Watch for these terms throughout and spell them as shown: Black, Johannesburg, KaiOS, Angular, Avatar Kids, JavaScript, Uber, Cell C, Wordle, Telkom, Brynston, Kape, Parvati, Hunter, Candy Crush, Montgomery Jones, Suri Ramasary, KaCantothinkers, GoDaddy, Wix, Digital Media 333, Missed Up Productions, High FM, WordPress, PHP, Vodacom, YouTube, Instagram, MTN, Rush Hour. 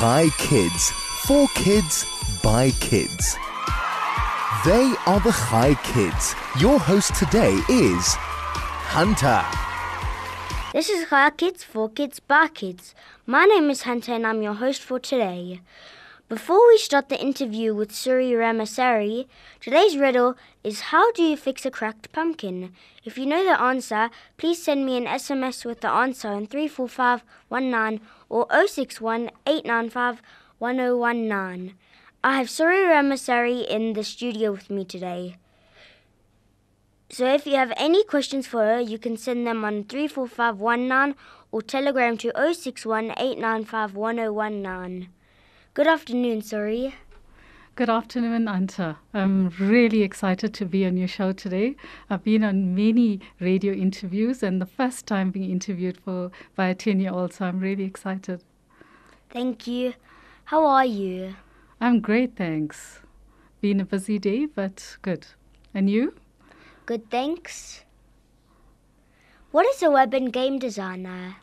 Hi Kids, for kids, by kids. They are the Hi Kids. Your host today is Hunter. This is Hi Kids, for kids, by kids. My name is Hunter and I'm your host for today. Before we start the interview with Suri Ramasary, today's riddle is how do you fix a cracked pumpkin? If you know the answer, please send me an SMS with the answer on 34519 or 061-895-1019. I have Suri Ramasary in the studio with me today. So if you have any questions for her, you can send them on 34519 or telegram to 061-895-1019. Good afternoon, Suri. Good afternoon, Anta. I'm really excited to be on your show today. I've been on many radio interviews and the first time being interviewed by a 10-year-old, so I'm really excited. Thank you. How are you? I'm great, thanks. Been a busy day, but good. And you? Good, thanks. What is a web and game designer?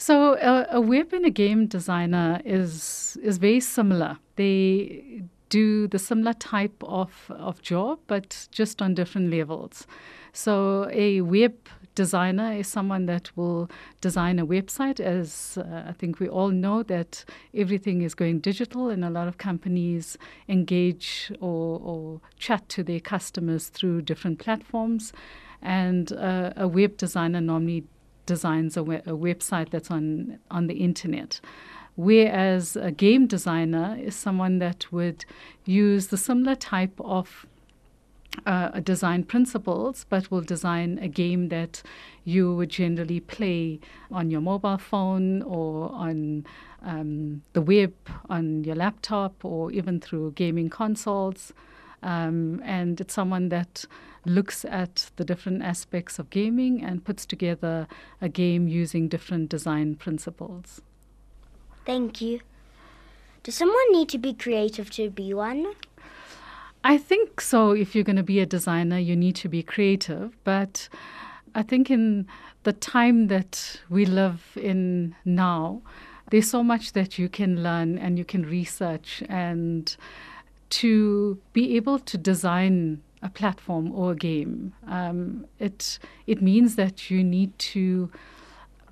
So a web and a game designer is very similar. They do the similar type of job, but just on different levels. So a web designer is someone that will design a website. As I think we all know that everything is going digital and a lot of companies engage or chat to their customers through different platforms. And a web designer normally designs a website that's on the internet. Whereas a game designer is someone that would use the similar type of design principles, but will design a game that you would generally play on your mobile phone or on the web, on your laptop, or even through gaming consoles. And it's someone that looks at the different aspects of gaming and puts together a game using different design principles. Thank you. Does someone need to be creative to be one? I think so. If you're going to be a designer, you need to be creative. But I think in the time that we live in now, there's so much that you can learn and you can research. And to be able to design a platform or a game, it means that you need to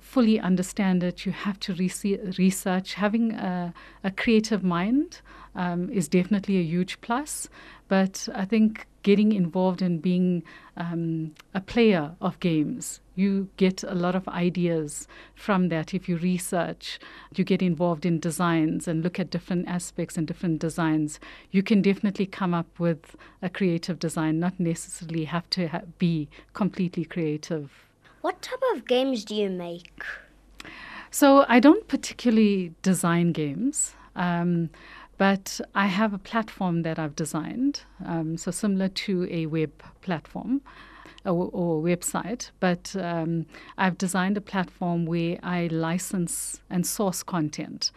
fully understand it. You have to research. Having a creative mind is definitely a huge plus. But I think getting involved in being a player of games, you get a lot of ideas from that. If you research, you get involved in designs and look at different aspects and different designs, you can definitely come up with a creative design, not necessarily have to be completely creative. What type of games do you make? So I don't particularly design games. But I have a platform that I've designed, so similar to a web platform or website. But I've designed a platform where I license and source content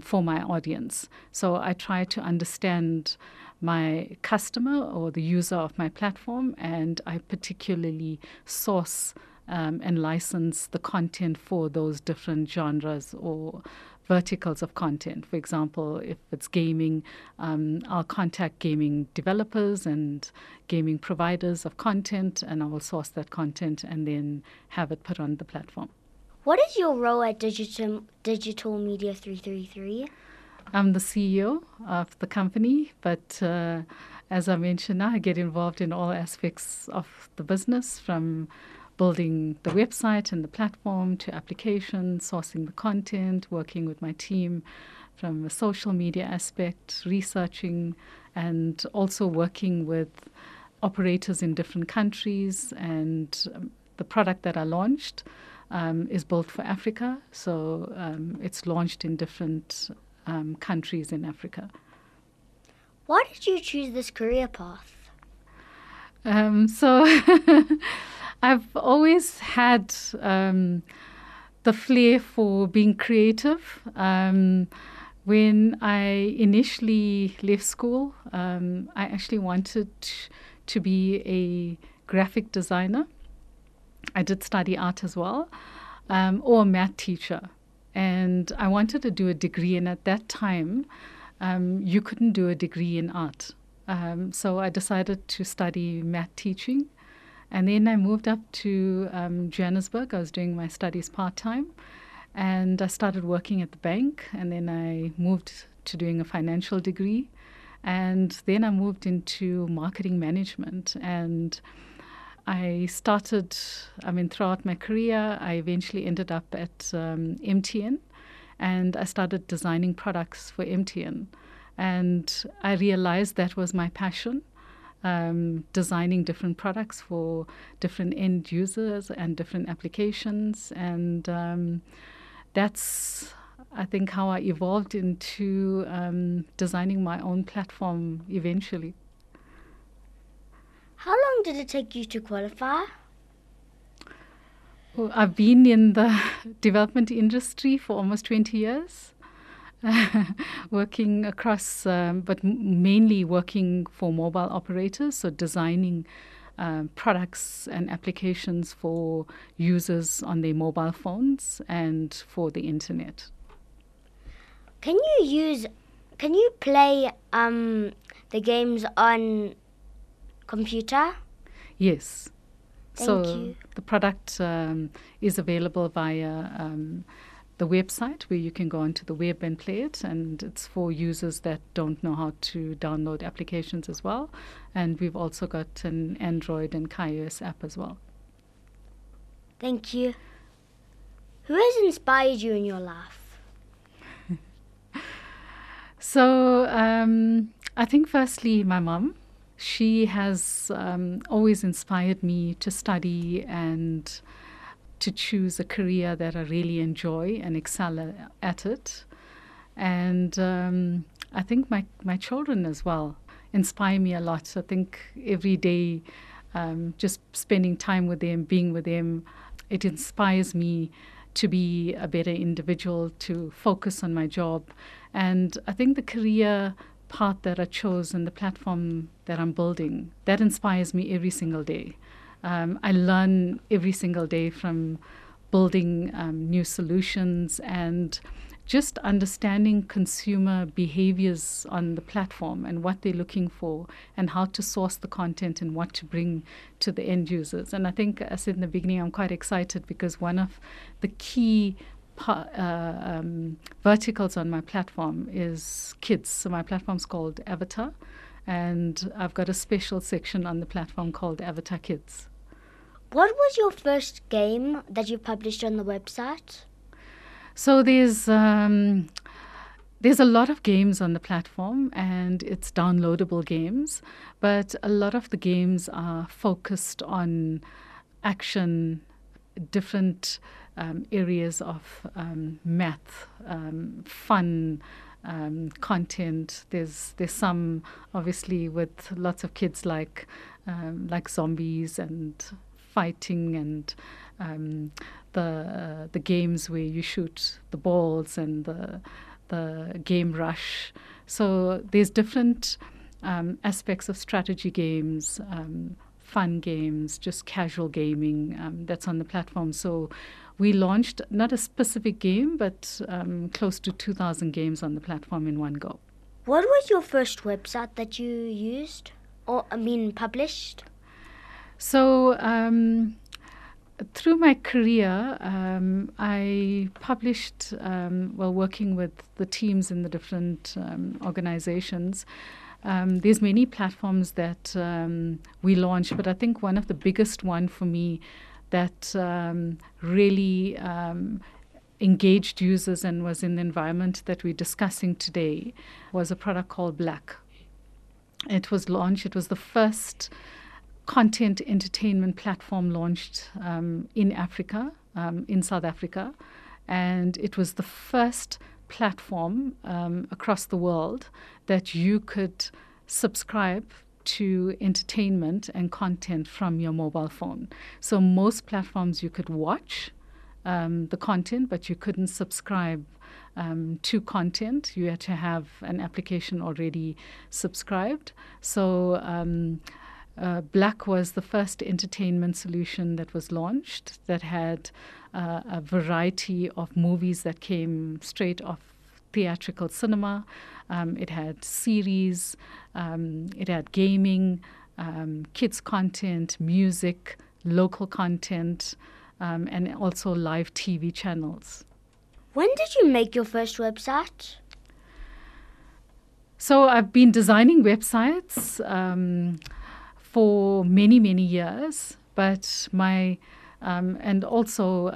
for my audience. So I try to understand my customer or the user of my platform, and I particularly source and license the content for those different genres or verticals of content. For example, if it's gaming, I'll contact gaming developers and gaming providers of content, and I will source that content and then have it put on the platform. What is your role at Digital Media 333? I'm the CEO of the company, but as I mentioned, I get involved in all aspects of the business, from building the website and the platform to applications, sourcing the content, working with my team from a social media aspect, researching, and also working with operators in different countries. And the product that I launched is built for Africa, so it's launched in different countries in Africa. Why did you choose this career path? I've always had the flair for being creative. When I initially left school, I actually wanted to be a graphic designer. I did study art as well, or a math teacher. And I wanted to do a degree. And at that time, you couldn't do a degree in art. So I decided to study math teaching. And then I moved up to Johannesburg. I was doing my studies part-time. And I started working at the bank. And then I moved to doing a financial degree. And then I moved into marketing management. And I started, throughout my career, I eventually ended up at MTN. And I started designing products for MTN. And I realized that was my passion, designing different products for different end users and different applications. And that's, I think, how I evolved into designing my own platform eventually. How long did it take you to qualify? Well, I've been in the development industry for almost 20 years. Working across, but mainly working for mobile operators, so designing products and applications for users on their mobile phones and for the internet. Can you play the games on computer? Yes. Thank you. The product is available via the website, where you can go onto the web and play it, and it's for users that don't know how to download applications as well. And we've also got an Android and KaiOS app as well. Thank you. Who has inspired you in your life? So I think firstly my mum. She has always inspired me to study and to choose a career that I really enjoy and excel at it. And I think my children as well inspire me a lot. I think every day just spending time with them, being with them, it inspires me to be a better individual, to focus on my job. And I think the career path that I chose and the platform that I'm building, that inspires me every single day. I learn every single day from building new solutions and just understanding consumer behaviors on the platform and what they're looking for and how to source the content and what to bring to the end users. And I think, as I said in the beginning, I'm quite excited because one of the key verticals on my platform is kids. So my platform's called Avatar. And I've got a special section on the platform called Avatar Kids. What was your first game that you published on the website? So there's a lot of games on the platform, and it's downloadable games. But a lot of the games are focused on action, different areas of math, fun, content. There's some obviously with lots of kids like zombies and fighting and the games where you shoot the balls and the game rush. So there's different aspects of strategy games, fun games, just casual gaming that's on the platform. So we launched not a specific game, but close to 2,000 games on the platform in one go. What was your first website that you used or, published? So through my career, I published, while working with the teams in the different organizations, there's many platforms that we launched, but I think one of the biggest one for me that really engaged users and was in the environment that we're discussing today was a product called Black. It was launched. It was the first content entertainment platform launched in Africa, in South Africa. And it was the first platform across the world that you could subscribe to entertainment and content from your mobile phone. So most platforms you could watch the content, but you couldn't subscribe to content. You had to have an application already subscribed. So Black was the first entertainment solution that was launched that had a variety of movies that came straight off theatrical cinema. It had series, it had gaming, kids content, music, local content, and also live TV channels. When did you make your first website? So I've been designing websites for many, many years, but my and also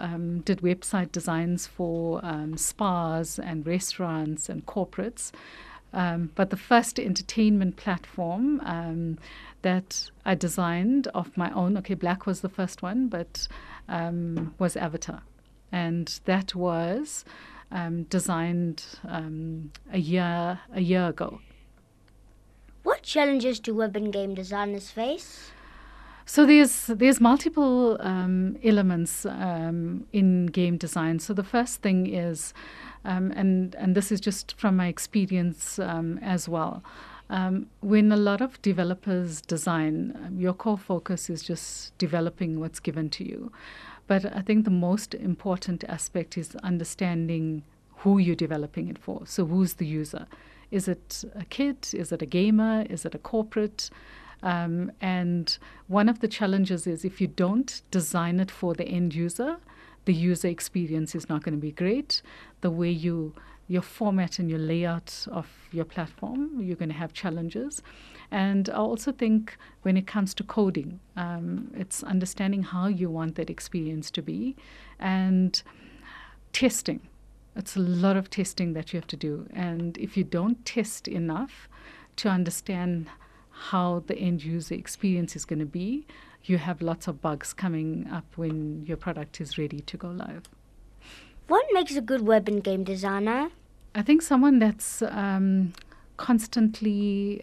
did website designs for spas and restaurants and corporates. But the first entertainment platform that I designed of my own, Black was the first one, but was Avatar. And that was designed a year ago. What challenges do web and game designers face? So there's multiple elements in game design. So the first thing is, and this is just from my experience as well, when a lot of developers design, your core focus is just developing what's given to you. But I think the most important aspect is understanding who you're developing it for. So who's the user? Is it a kid? Is it a gamer? Is it a corporate? And one of the challenges is if you don't design it for the end user, the user experience is not going to be great. The way your format and your layout of your platform, you're going to have challenges. And I also think when it comes to coding, it's understanding how you want that experience to be and testing. It's a lot of testing that you have to do. And if you don't test enough to understand how the end user experience is going to be, you have lots of bugs coming up when your product is ready to go live. What makes a good web and game designer? I think someone that's constantly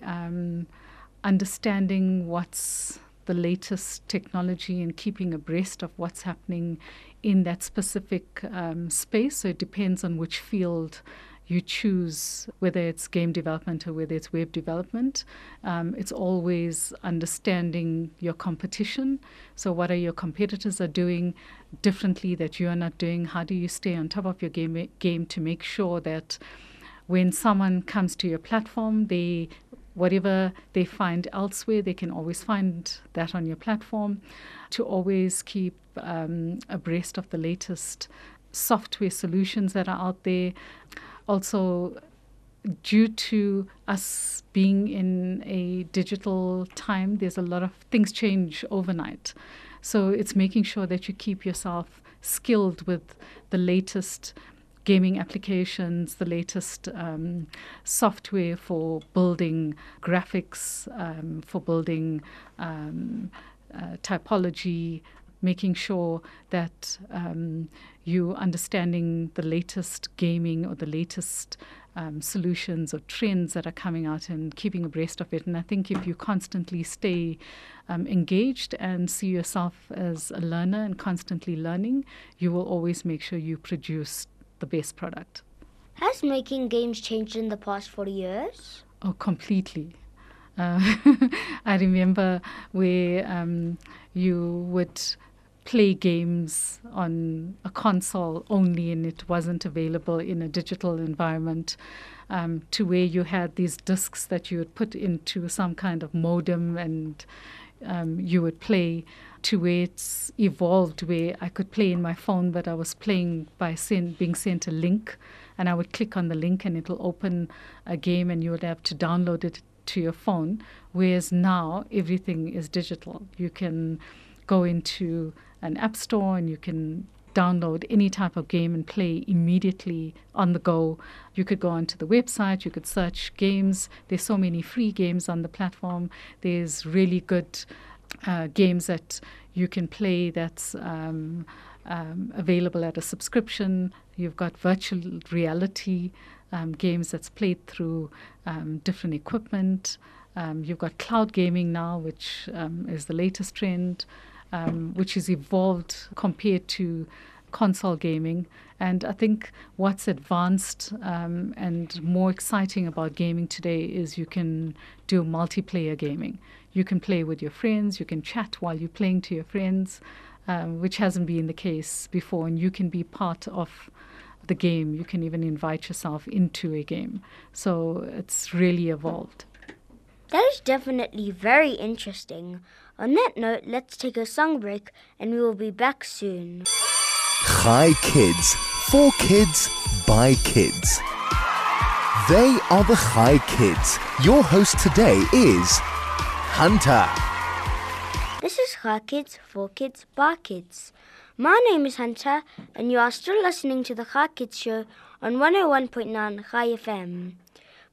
understanding what's the latest technology and keeping abreast of what's happening in that specific space. So it depends on which field you choose, whether it's game development or whether it's web development. It's always understanding your competition. So what are your competitors are doing differently that you are not doing? How do you stay on top of your game to make sure that when someone comes to your platform, whatever they find elsewhere, they can always find that on your platform, to always keep abreast of the latest software solutions that are out there. Also, due to us being in a digital time, there's a lot of things change overnight. So it's making sure that you keep yourself skilled with the latest gaming applications, the latest software for building graphics, for building typology, making sure that you're understanding the latest gaming or the latest solutions or trends that are coming out and keeping abreast of it. And I think if you constantly stay engaged and see yourself as a learner and constantly learning, you will always make sure you produce the best product. Has making games changed in the past 40 years? Oh, completely. I remember where you would play games on a console only and it wasn't available in a digital environment, to where you had these discs that you would put into some kind of modem and you would play, to where it's evolved where I could play in my phone, but I was playing by being sent a link, and I would click on the link and it'll open a game and you would have to download it to your phone, whereas now everything is digital. You can go into an app store and you can download any type of game and play immediately on the go. You could go onto the website, you could search games. There's so many free games on the platform. There's really good games that you can play that's available at a subscription. You've got virtual reality games that's played through different equipment. You've got cloud gaming now, which is the latest trend, which has evolved compared to console gaming. And I think what's advanced and more exciting about gaming today is you can do multiplayer gaming. You can play with your friends, you can chat while you're playing to your friends. which hasn't been the case before, and you can be part of the game. You can even invite yourself into a game. So it's really evolved. That is definitely very interesting. On that note, let's take a song break and we will be back soon. Hi Kids, for kids, by kids. They are the Hi Kids. Your host today is Hunter. This is Hi Kids, for kids, by kids. My name is Hunter, and you are still listening to the Hi Kids Show on 101.9 High FM.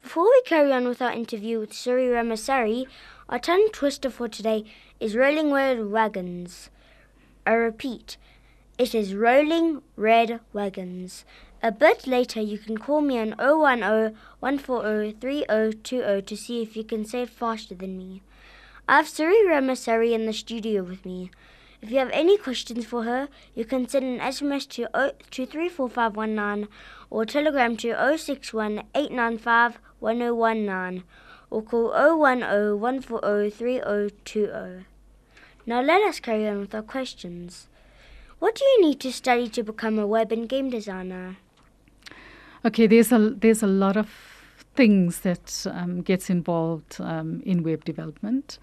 Before we carry on with our interview with Suri Ramasary, our tongue twister for today is rolling red wagons. I repeat, it is rolling red wagons. A bit later, you can call me on 010-140-3020 to see if you can say it faster than me. I have Suri Ramasary in the studio with me. If you have any questions for her, you can send an SMS to 2345519 or telegram to 061-895-1019 or call 010-140-3020. Now let us carry on with our questions. What do you need to study to become a web and game designer? Okay, there's a lot of things that gets involved in web development.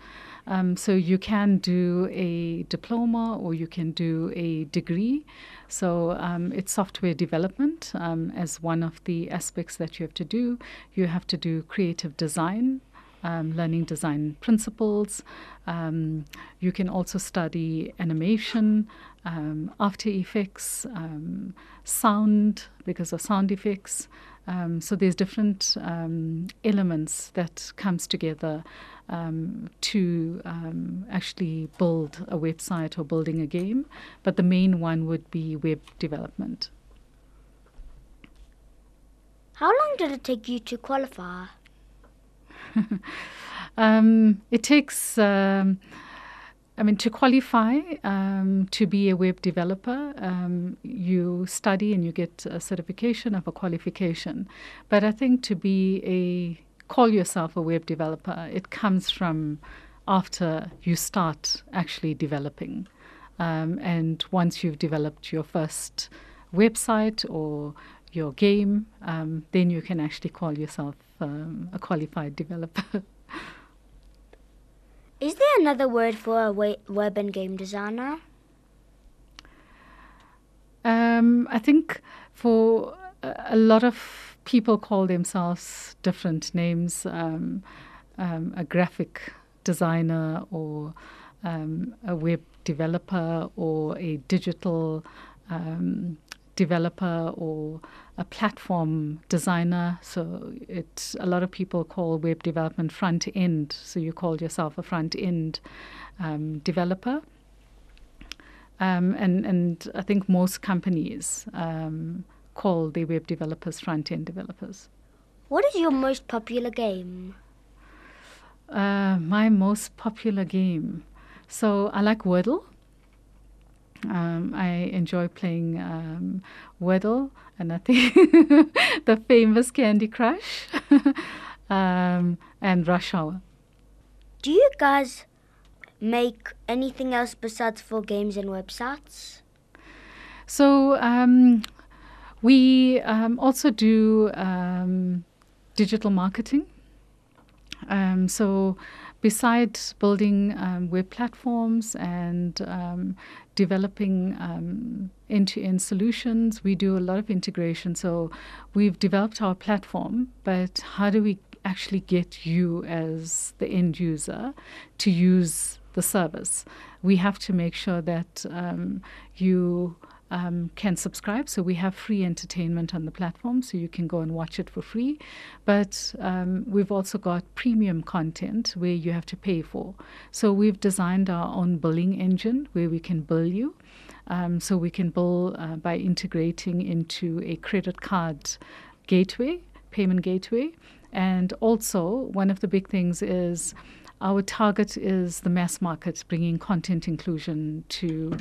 So you can do a diploma or you can do a degree. So it's software development as one of the aspects that you have to do. You have to do creative design, learning design principles. You can also study animation, After Effects, sound, because of sound effects. So there's different elements that comes together to actually build a website or building a game. But the main one would be web development. How long did it take you to qualify? It takes... to qualify to be a web developer, you study and you get a certification of a qualification. But I think to call yourself a web developer, it comes from after you start actually developing. And once you've developed your first website or your game, then you can actually call yourself a qualified developer. Is there another word for a web and game designer? I think for a lot of people call themselves different names, a graphic designer or a web developer or a digital developer or a platform designer. So it's a lot of people call web development front end. So you call yourself a front end developer. And I think most companies call their web developers front end developers. What is your most popular game? My most popular game. So I like Wordle. I enjoy playing Wordle, and I think the famous Candy Crush and Rush Hour. Do you guys make anything else besides for games and websites? So we also do digital marketing. So besides building web platforms and developing end-to-end solutions, we do a lot of integration. So we've developed our platform, but how do we actually get you as the end user to use the service? We have to make sure that you can subscribe. So we have free entertainment on the platform, so you can go and watch it for free. But we've also got premium content where you have to pay for. So we've designed our own billing engine where we can bill you. So we can bill by integrating into a credit card gateway, payment gateway. And also one of the big things is our target is the mass market, bringing content inclusion to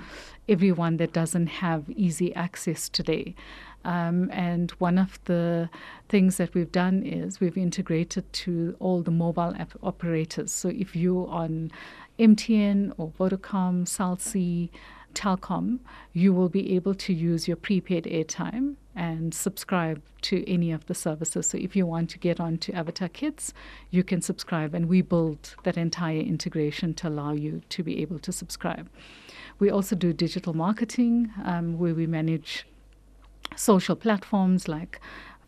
everyone that doesn't have easy access today. And one of the things that we've done is we've integrated to all the mobile app operators. So if you're on MTN or Vodacom, Cell C, Telkom, you will be able to use your prepaid airtime and subscribe to any of the services. So if you want to get onto Avatar Kids, you can subscribe, and we build that entire integration to allow you to be able to subscribe. We also do digital marketing, where we manage social platforms like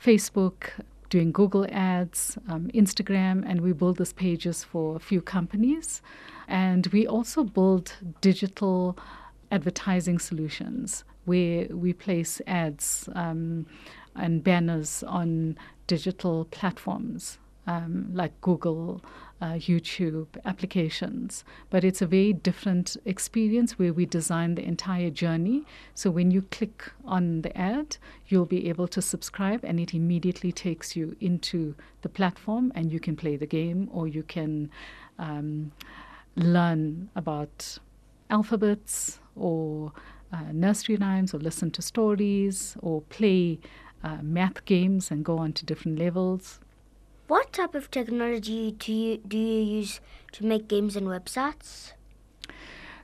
Facebook, doing Google ads, Instagram, and we build these pages for a few companies. And we also build digital advertising solutions where we place ads and banners on digital platforms like Google, YouTube applications. But it's a very different experience where we design the entire journey. So when you click on the ad, you'll be able to subscribe, and it immediately takes you into the platform, and you can play the game, or you can learn about alphabets or nursery rhymes, or listen to stories, or play math games and go on to different levels. What type of technology do you use to make games and websites?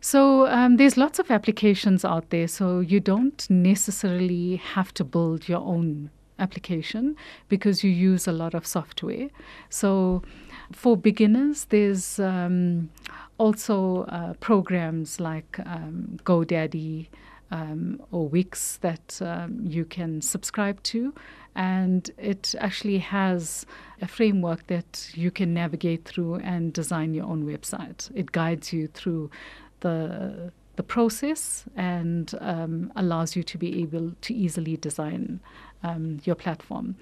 So there's lots of applications out there, so you don't necessarily have to build your own application because you use a lot of software. So for beginners, there's also programs like GoDaddy or Wix that you can subscribe to, and it actually has a framework that you can navigate through and design your own website. It guides you through the process and allows you to be able to easily design your platform.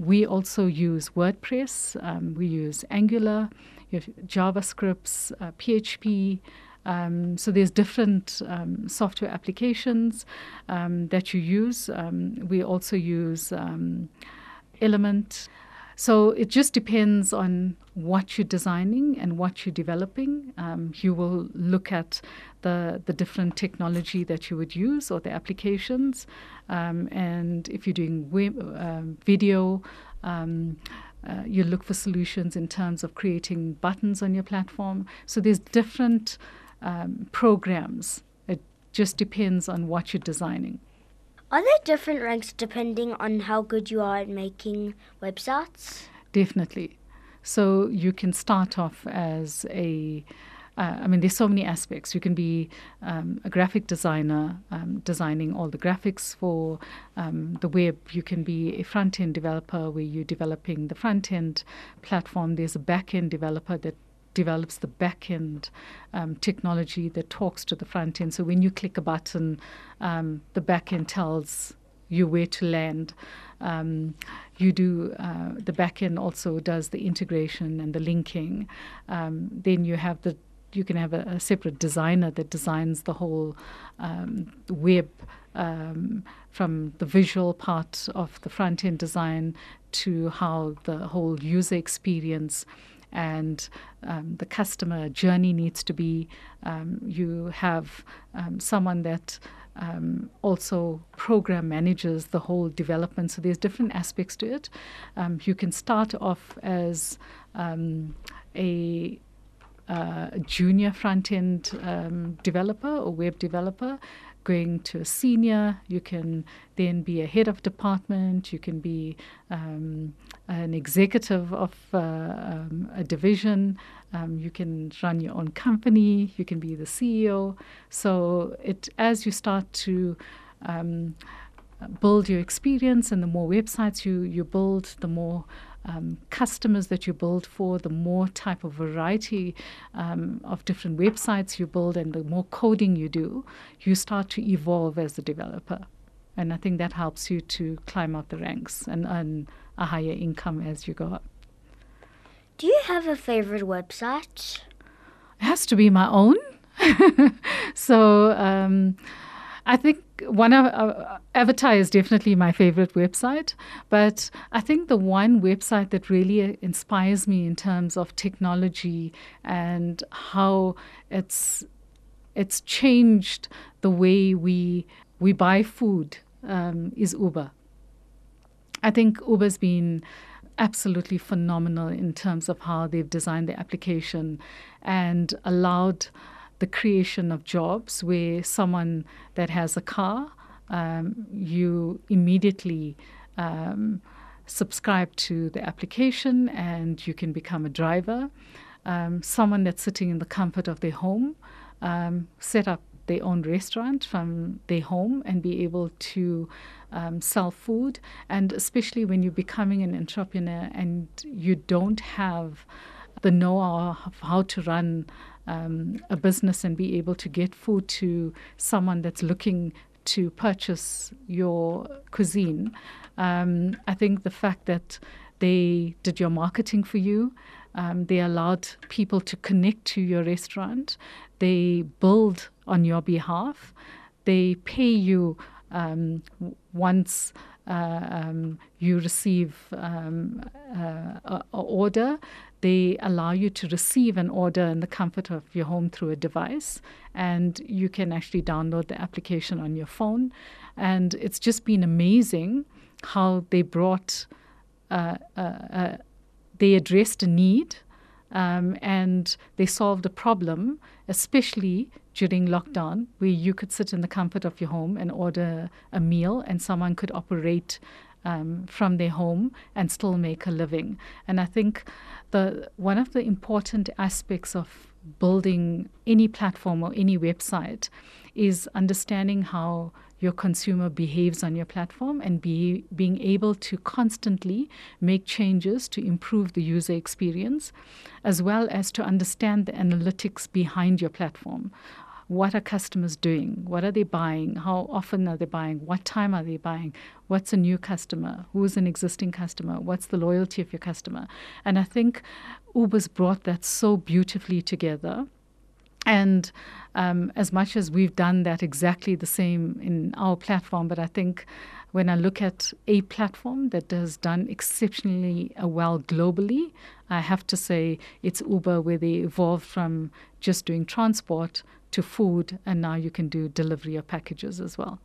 We also use WordPress, we use Angular, JavaScript, PHP. So there's different software applications that you use. We also use Element. So it just depends on what you're designing and what you're developing. You will look at the different technology that you would use or the applications. And if you're doing video, you look for solutions in terms of creating buttons on your platform. So there's different programs. It just depends on what you're designing. Are there different ranks depending on how good you are at making websites? Definitely. So you can start off as there's so many aspects. You can be a graphic designer, designing all the graphics for the web. You can be a front-end developer where you're developing the front-end platform. There's a back-end developer that develops the back-end technology that talks to the front-end. So when you click a button, the back-end tells you where to land. The back-end also does the integration and the linking. Then you can have a separate designer that designs the whole web from the visual part of the front-end design to how the whole user experience and the customer journey needs to be. You have someone that also program manages the whole development. So there's different aspects to it. You can start off as a junior front-end developer or web developer, going to a senior. You can then be a head of department. You can be an executive of a division. You can run your own company. You can be the CEO. So as you start to build your experience, and the more websites you build, the more customers that you build for, the more type of variety of different websites you build, and the more coding you do, you start to evolve as a developer. And I think that helps you to climb up the ranks and earn a higher income as you go up. Do you have a favorite website? It has to be my own. So I think Avatar is definitely my favorite website, but I think the one website that really inspires me in terms of technology and how it's changed the way we buy food is Uber. I think Uber's been absolutely phenomenal in terms of how they've designed the application and allowed the creation of jobs where someone that has a car, you immediately subscribe to the application and you can become a driver. Someone that's sitting in the comfort of their home, set up their own restaurant from their home and be able to sell food. And especially when you're becoming an entrepreneur and you don't have the know-how of how to run a business and be able to get food to someone that's looking to purchase your cuisine. I think the fact that they did your marketing for you, they allowed people to connect to your restaurant, they build on your behalf, they pay you once you receive an order. They allow you to receive an order in the comfort of your home through a device, and you can actually download the application on your phone. And it's just been amazing how they brought, they addressed a need and they solved a problem, especially during lockdown, where you could sit in the comfort of your home and order a meal and someone could operate from their home and still make a living. And I think one of the important aspects of building any platform or any website is understanding how your consumer behaves on your platform and being able to constantly make changes to improve the user experience, as well as to understand the analytics behind your platform. What are customers doing? What are they buying? How often are they buying? What time are they buying? What's a new customer? Who's an existing customer? What's the loyalty of your customer? And I think Uber's brought that so beautifully together. And as much as we've done that exactly the same in our platform, but I think when I look at a platform that has done exceptionally well globally, I have to say it's Uber, where they evolved from just doing transport to food, and now you can do delivery of packages as well.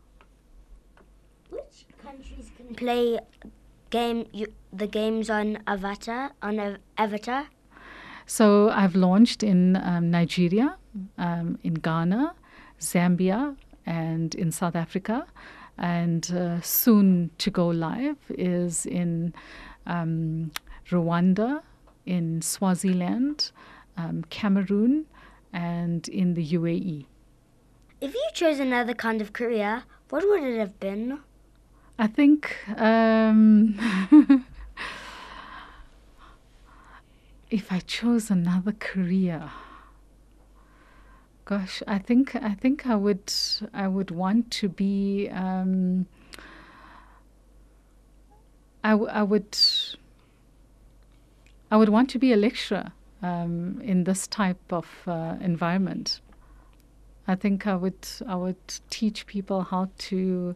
Which countries can play the games on Avatar? So I've launched in Nigeria, in Ghana, Zambia, and in South Africa, and soon to go live is in Rwanda, in Swaziland, Cameroon, and in the UAE. If you chose another kind of career, what would it have been? I think if I chose another career, gosh, I think I would want to be. I would want to be a lecturer. In this type of environment, I think I would teach people how to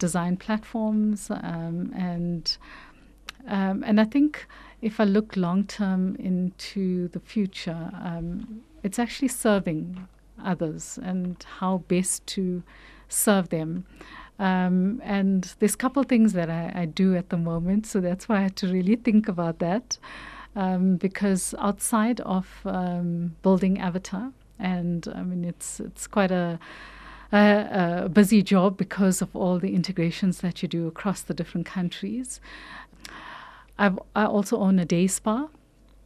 design platforms, and I think if I look long term into the future, it's actually serving others and how best to serve them. And there's a couple things that I do at the moment, so that's why I had to really think about that. Because outside of building Avatar, and I mean it's quite a busy job because of all the integrations that you do across the different countries. I also own a day spa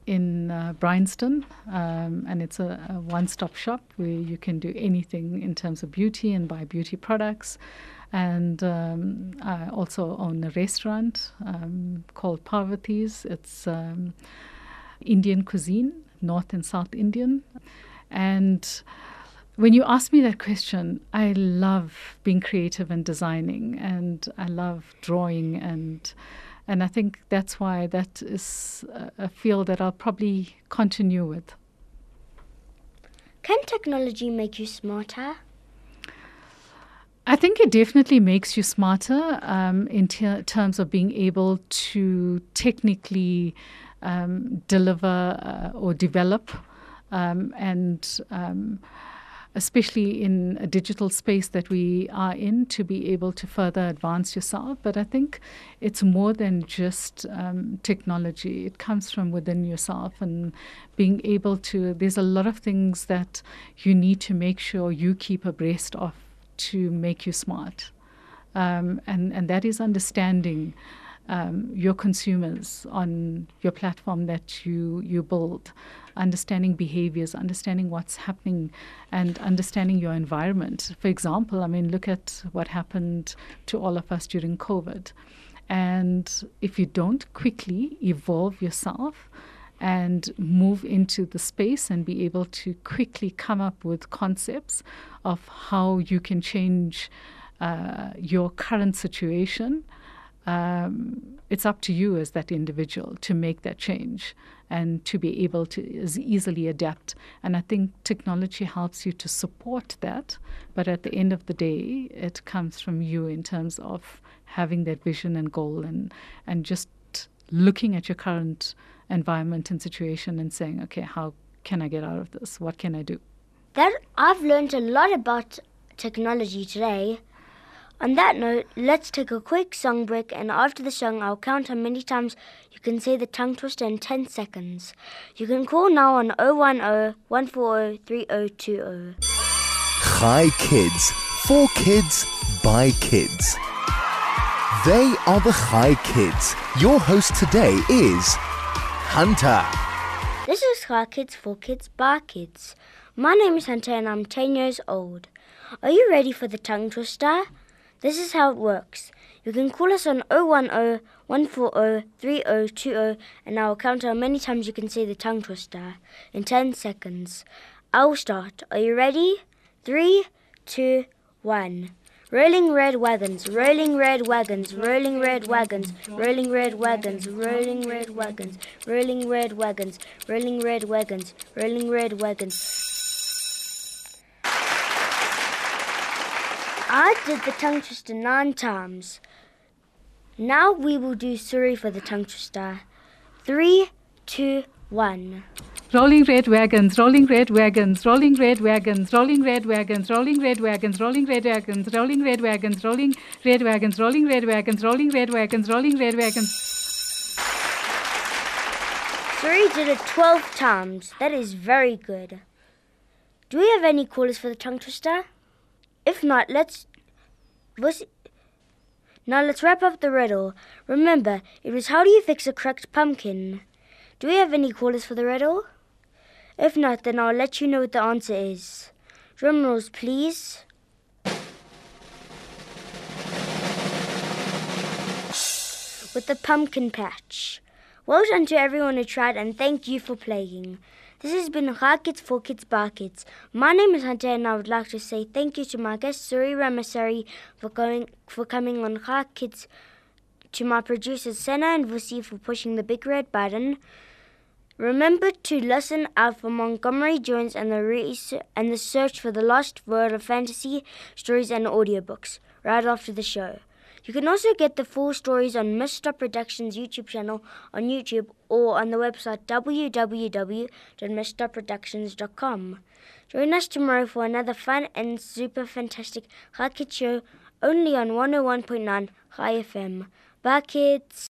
in Brynston, and it's a one-stop shop where you can do anything in terms of beauty and buy beauty products. And I also own a restaurant called Parvati's. It's Indian cuisine, North and South Indian. And when you ask me that question, I love being creative and designing, and I love drawing, and I think that's why that is a field that I'll probably continue with. Can technology make you smarter? I think it definitely makes you smarter in terms of being able to technically deliver or develop. especially in a digital space that we are in, to be able to further advance yourself. But I think it's more than just technology. It comes from within yourself, and being able to, there's a lot of things that you need to make sure you keep abreast of to make you smart. And that is understanding your consumers on your platform that you build, understanding behaviors, understanding what's happening, and understanding your environment. For example, I mean, look at what happened to all of us during COVID. And if you don't quickly evolve yourself and move into the space and be able to quickly come up with concepts of how you can change your current situation, it's up to you as that individual to make that change and to be able to easily adapt. And I think technology helps you to support that. But at the end of the day, it comes from you in terms of having that vision and goal, and just looking at your current environment and situation and saying, okay, how can I get out of this? What can I do? That, I've learned a lot about technology today. On that note, let's take a quick song break, and after the song, I'll count how many times you can say the tongue twister in 10 seconds. You can call now on 010-140-3020. Hi Kids. For kids, by kids. They are the Hi Kids. Your host today is Hunter. This is Hi Kids, for kids, by kids. My name is Hunter, and I'm 10 years old. Are you ready for the tongue twister? This is how it works. You can call us on 010-140-3020, and I will count how many times you can say the tongue twister in 10 seconds. I will start. Are you ready? 3, 2, 1. Rolling red wagons, rolling red wagons, rolling red wagons, rolling red wagons, rolling red wagons, rolling red wagons, rolling red wagons, rolling red wagons. I did the tongue twister 9 times. Now we will do Suri for the tongue twister. 3, 2, 1. Rolling red wagons, rolling red wagons, rolling red wagons, rolling red wagons, rolling red wagons, rolling red wagons, rolling red wagons, rolling red wagons, rolling red wagons, rolling red wagons, rolling red wagons. Suri did it 12 times. That is very good. Do we have any callers for the tongue twister? If not, let's wrap up the riddle. Remember, it was how do you fix a cracked pumpkin? Do we have any callers for the riddle? If not, then I'll let you know what the answer is. Drum rolls, please. With the pumpkin patch. Well done to everyone who tried, and thank you for playing. This has been Hi Kids, for kids, by kids. My name is Hunter, and I would like to say thank you to my guest Suri Ramasary for coming on Hi Kids, to my producers Senna and Vusi for pushing the big red button. Remember to listen out for Montgomery Jones and the search for the lost world of fantasy stories and audiobooks right after the show. You can also get the full stories on Missed Up Productions' YouTube channel on YouTube, or on the website www.missedupproductions.com. Join us tomorrow for another fun and super fantastic Hi Kids show, only on 101.9 High FM. Bye, kids.